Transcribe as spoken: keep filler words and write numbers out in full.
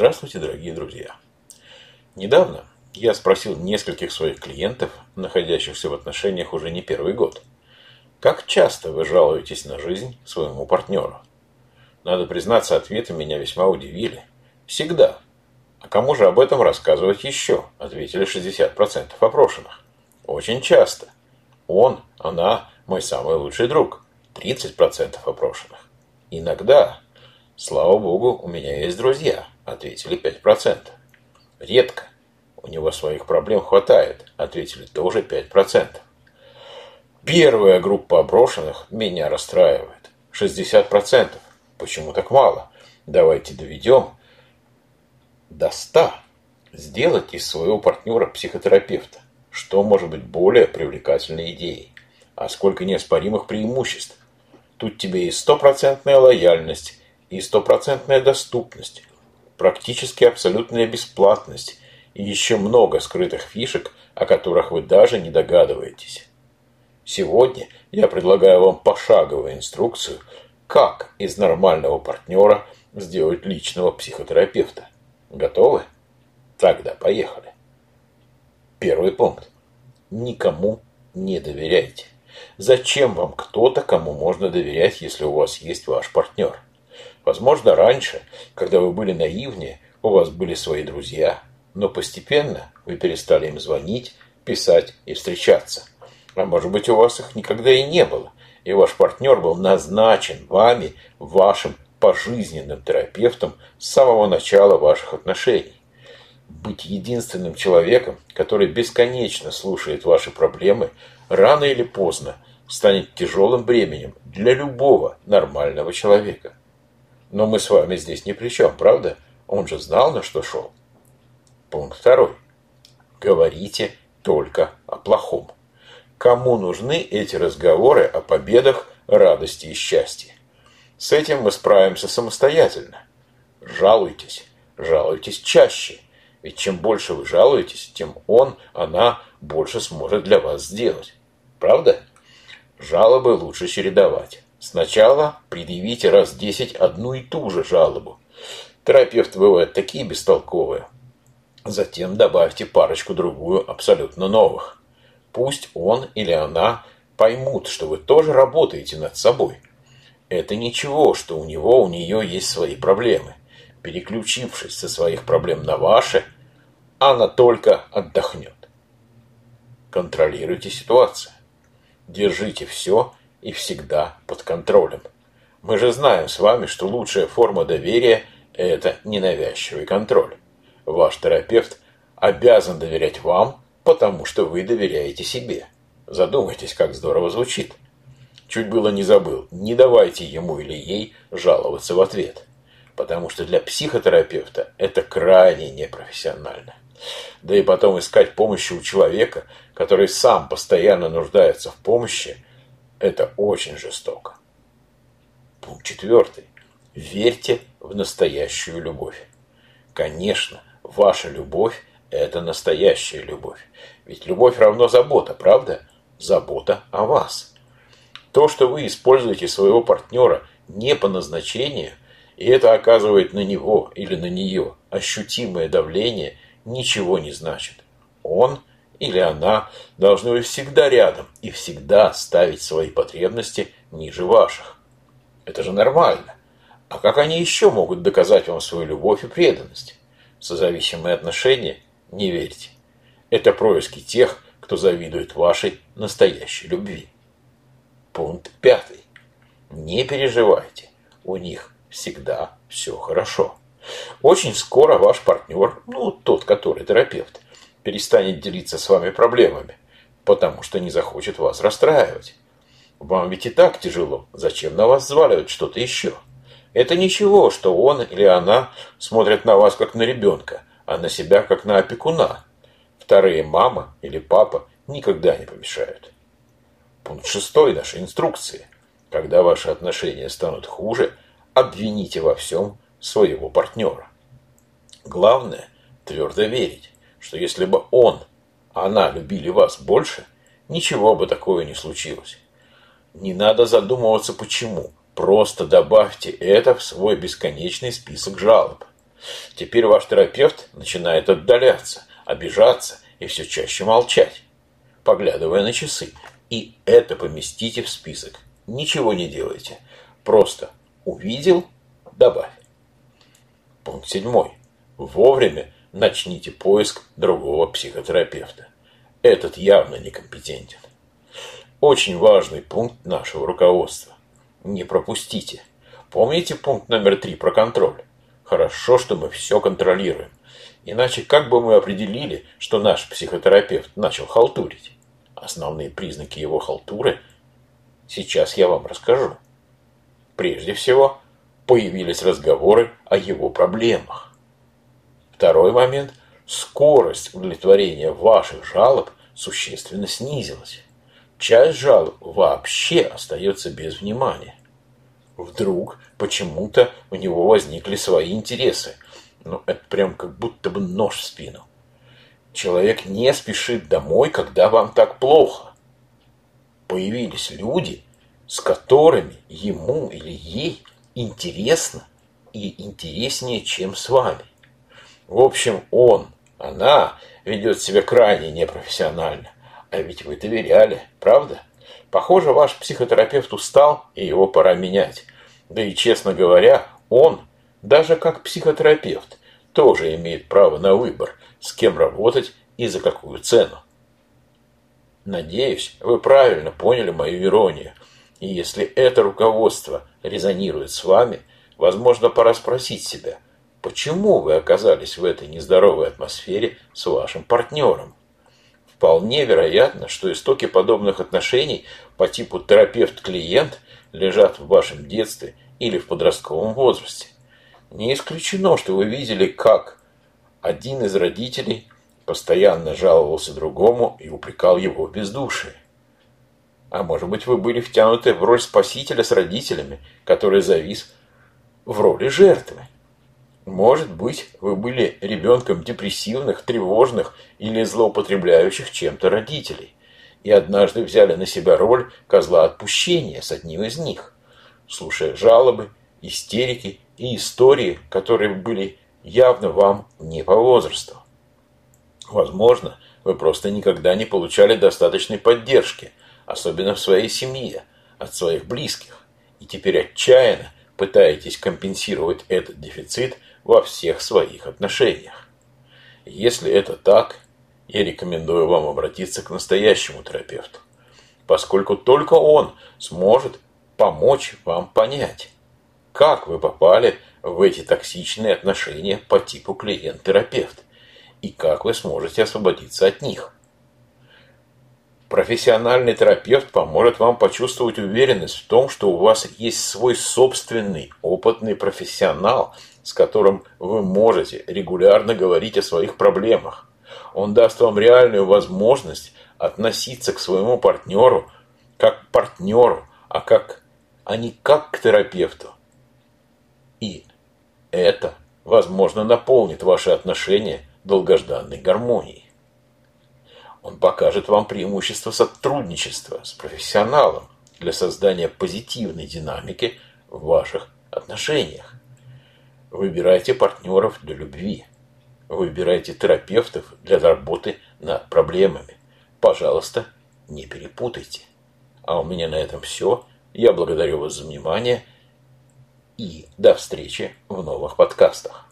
Здравствуйте, дорогие друзья! Недавно я спросил нескольких своих клиентов, находящихся в отношениях уже не первый год, как часто вы жалуетесь на жизнь своему партнеру? Надо признаться, ответы меня весьма удивили. Всегда. А кому же об этом рассказывать еще? Ответили шестьдесят процентов опрошенных. Очень часто. Он, она, мой самый лучший друг. тридцать процентов опрошенных. Иногда. Слава богу, у меня есть друзья. Ответили пять процентов. Редко. У него своих проблем хватает. Ответили тоже пять процентов. Первая группа опрошенных меня расстраивает. шестьдесят процентов. Почему так мало? Давайте доведем до ста. Сделать из своего партнера психотерапевта. Что может быть более привлекательной идеей? А сколько неоспоримых преимуществ? Тут тебе и стопроцентная лояльность, и стопроцентная доступность, практически абсолютная бесплатность и еще много скрытых фишек, о которых вы даже не догадываетесь. Сегодня я предлагаю вам пошаговую инструкцию, как из нормального партнера сделать личного психотерапевта. Готовы? Тогда поехали. Первый пункт. Никому не доверяйте. Зачем вам кто-то, кому можно доверять, если у вас есть ваш партнер? Возможно, раньше, когда вы были наивнее, у вас были свои друзья, но постепенно вы перестали им звонить, писать и встречаться. А может быть, у вас их никогда и не было, и ваш партнер был назначен вами, вашим пожизненным терапевтом с самого начала ваших отношений. Быть единственным человеком, который бесконечно слушает ваши проблемы, рано или поздно станет тяжелым бременем для любого нормального человека. Но мы с вами здесь ни при чем, правда? Он же знал, на что шел. Пункт второй. Говорите только о плохом. Кому нужны эти разговоры о победах, радости и счастье? С этим мы справимся самостоятельно. Жалуйтесь, жалуйтесь чаще. Ведь чем больше вы жалуетесь, тем он, она больше сможет для вас сделать. Правда? Жалобы лучше чередовать. Сначала предъявите раз десять одну и ту же жалобу. Терапевты бывают такие бестолковые. Затем добавьте парочку-другую абсолютно новых. Пусть он или она поймут, что вы тоже работаете над собой. Это ничего, что у него, у нее есть свои проблемы. Переключившись со своих проблем на ваши, она только отдохнет. Контролируйте ситуацию. Держите все и всегда под контролем. Мы же знаем с вами, что лучшая форма доверия – это ненавязчивый контроль. Ваш терапевт обязан доверять вам, потому что вы доверяете себе. Задумайтесь, как здорово звучит. Чуть было не забыл. Не давайте ему или ей жаловаться в ответ. Потому что для психотерапевта это крайне непрофессионально. Да и потом искать помощи у человека, который сам постоянно нуждается в помощи, это очень жестоко. Пункт четвертый. Верьте в настоящую любовь. Конечно, ваша любовь – это настоящая любовь. Ведь любовь равно забота, правда? Забота о вас. То, что вы используете своего партнера не по назначению, и это оказывает на него или на нее ощутимое давление, ничего не значит. Он или она должны быть всегда рядом и всегда ставить свои потребности ниже ваших. Это же нормально. А как они еще могут доказать вам свою любовь и преданность? Созависимые отношения не верьте. Это происки тех, кто завидует вашей настоящей любви. Пункт пятый. Не переживайте, у них всегда все хорошо. Очень скоро ваш партнер, ну тот, который терапевт, перестанет делиться с вами проблемами, потому что не захочет вас расстраивать. Вам ведь и так тяжело, зачем на вас взваливать что-то еще? Это ничего, что он или она смотрят на вас как на ребенка, а на себя как на опекуна. Вторые мама или папа никогда не помешают. Пункт шестой нашей инструкции. Когда ваши отношения станут хуже, обвините во всем своего партнера. Главное – твердо верить, что если бы он, она любили вас больше, ничего бы такого не случилось. Не надо задумываться почему, просто добавьте это в свой бесконечный список жалоб. Теперь ваш терапевт начинает отдаляться, обижаться и все чаще молчать, поглядывая на часы. И это поместите в список. Ничего не делайте. Просто увидел, добавь. Пункт седьмой. Вовремя начните поиск другого психотерапевта. Этот явно некомпетентен. Очень важный пункт нашего руководства. Не пропустите. Помните пункт номер три про контроль? Хорошо, что мы все контролируем. Иначе как бы мы определили, что наш психотерапевт начал халтурить? Основные признаки его халтуры сейчас я вам расскажу. Прежде всего, появились разговоры о его проблемах. Второй момент. Скорость удовлетворения ваших жалоб существенно снизилась. Часть жалоб вообще остается без внимания. Вдруг почему-то у него возникли свои интересы. Ну, это прям как будто бы нож в спину. Человек не спешит домой, когда вам так плохо. Появились люди, с которыми ему или ей интересно и интереснее, чем с вами. В общем, он, она ведет себя крайне непрофессионально. А ведь вы доверяли, правда? Похоже, ваш психотерапевт устал, и его пора менять. Да и, честно говоря, он, даже как психотерапевт, тоже имеет право на выбор, с кем работать и за какую цену. Надеюсь, вы правильно поняли мою иронию. И если это руководство резонирует с вами, возможно, пора спросить себя, почему вы оказались в этой нездоровой атмосфере с вашим партнером? Вполне вероятно, что истоки подобных отношений по типу терапевт-клиент лежат в вашем детстве или в подростковом возрасте. Не исключено, что вы видели, как один из родителей постоянно жаловался другому и упрекал его в бездушии. А может быть, вы были втянуты в роль спасителя с родителями, который завис в роли жертвы. Может быть, вы были ребенком депрессивных, тревожных или злоупотребляющих чем-то родителей, и однажды взяли на себя роль козла отпущения с одним из них, слушая жалобы, истерики и истории, которые были явно вам не по возрасту. Возможно, вы просто никогда не получали достаточной поддержки, особенно в своей семье, от своих близких, и теперь отчаянно пытаетесь компенсировать этот дефицит во всех своих отношениях. Если это так, я рекомендую вам обратиться к настоящему терапевту, поскольку только он сможет помочь вам понять, как вы попали в эти токсичные отношения по типу клиент-терапевт и как вы сможете освободиться от них. Профессиональный терапевт поможет вам почувствовать уверенность в том, что у вас есть свой собственный опытный профессионал, с которым вы можете регулярно говорить о своих проблемах. Он даст вам реальную возможность относиться к своему партнеру как к партнеру, а, как, а не как к терапевту. И это, возможно, наполнит ваши отношения долгожданной гармонией. Он покажет вам преимущество сотрудничества с профессионалом для создания позитивной динамики в ваших отношениях. Выбирайте партнеров для любви. Выбирайте терапевтов для работы над проблемами. Пожалуйста, не перепутайте. А у меня на этом все. Я благодарю вас за внимание. И до встречи в новых подкастах.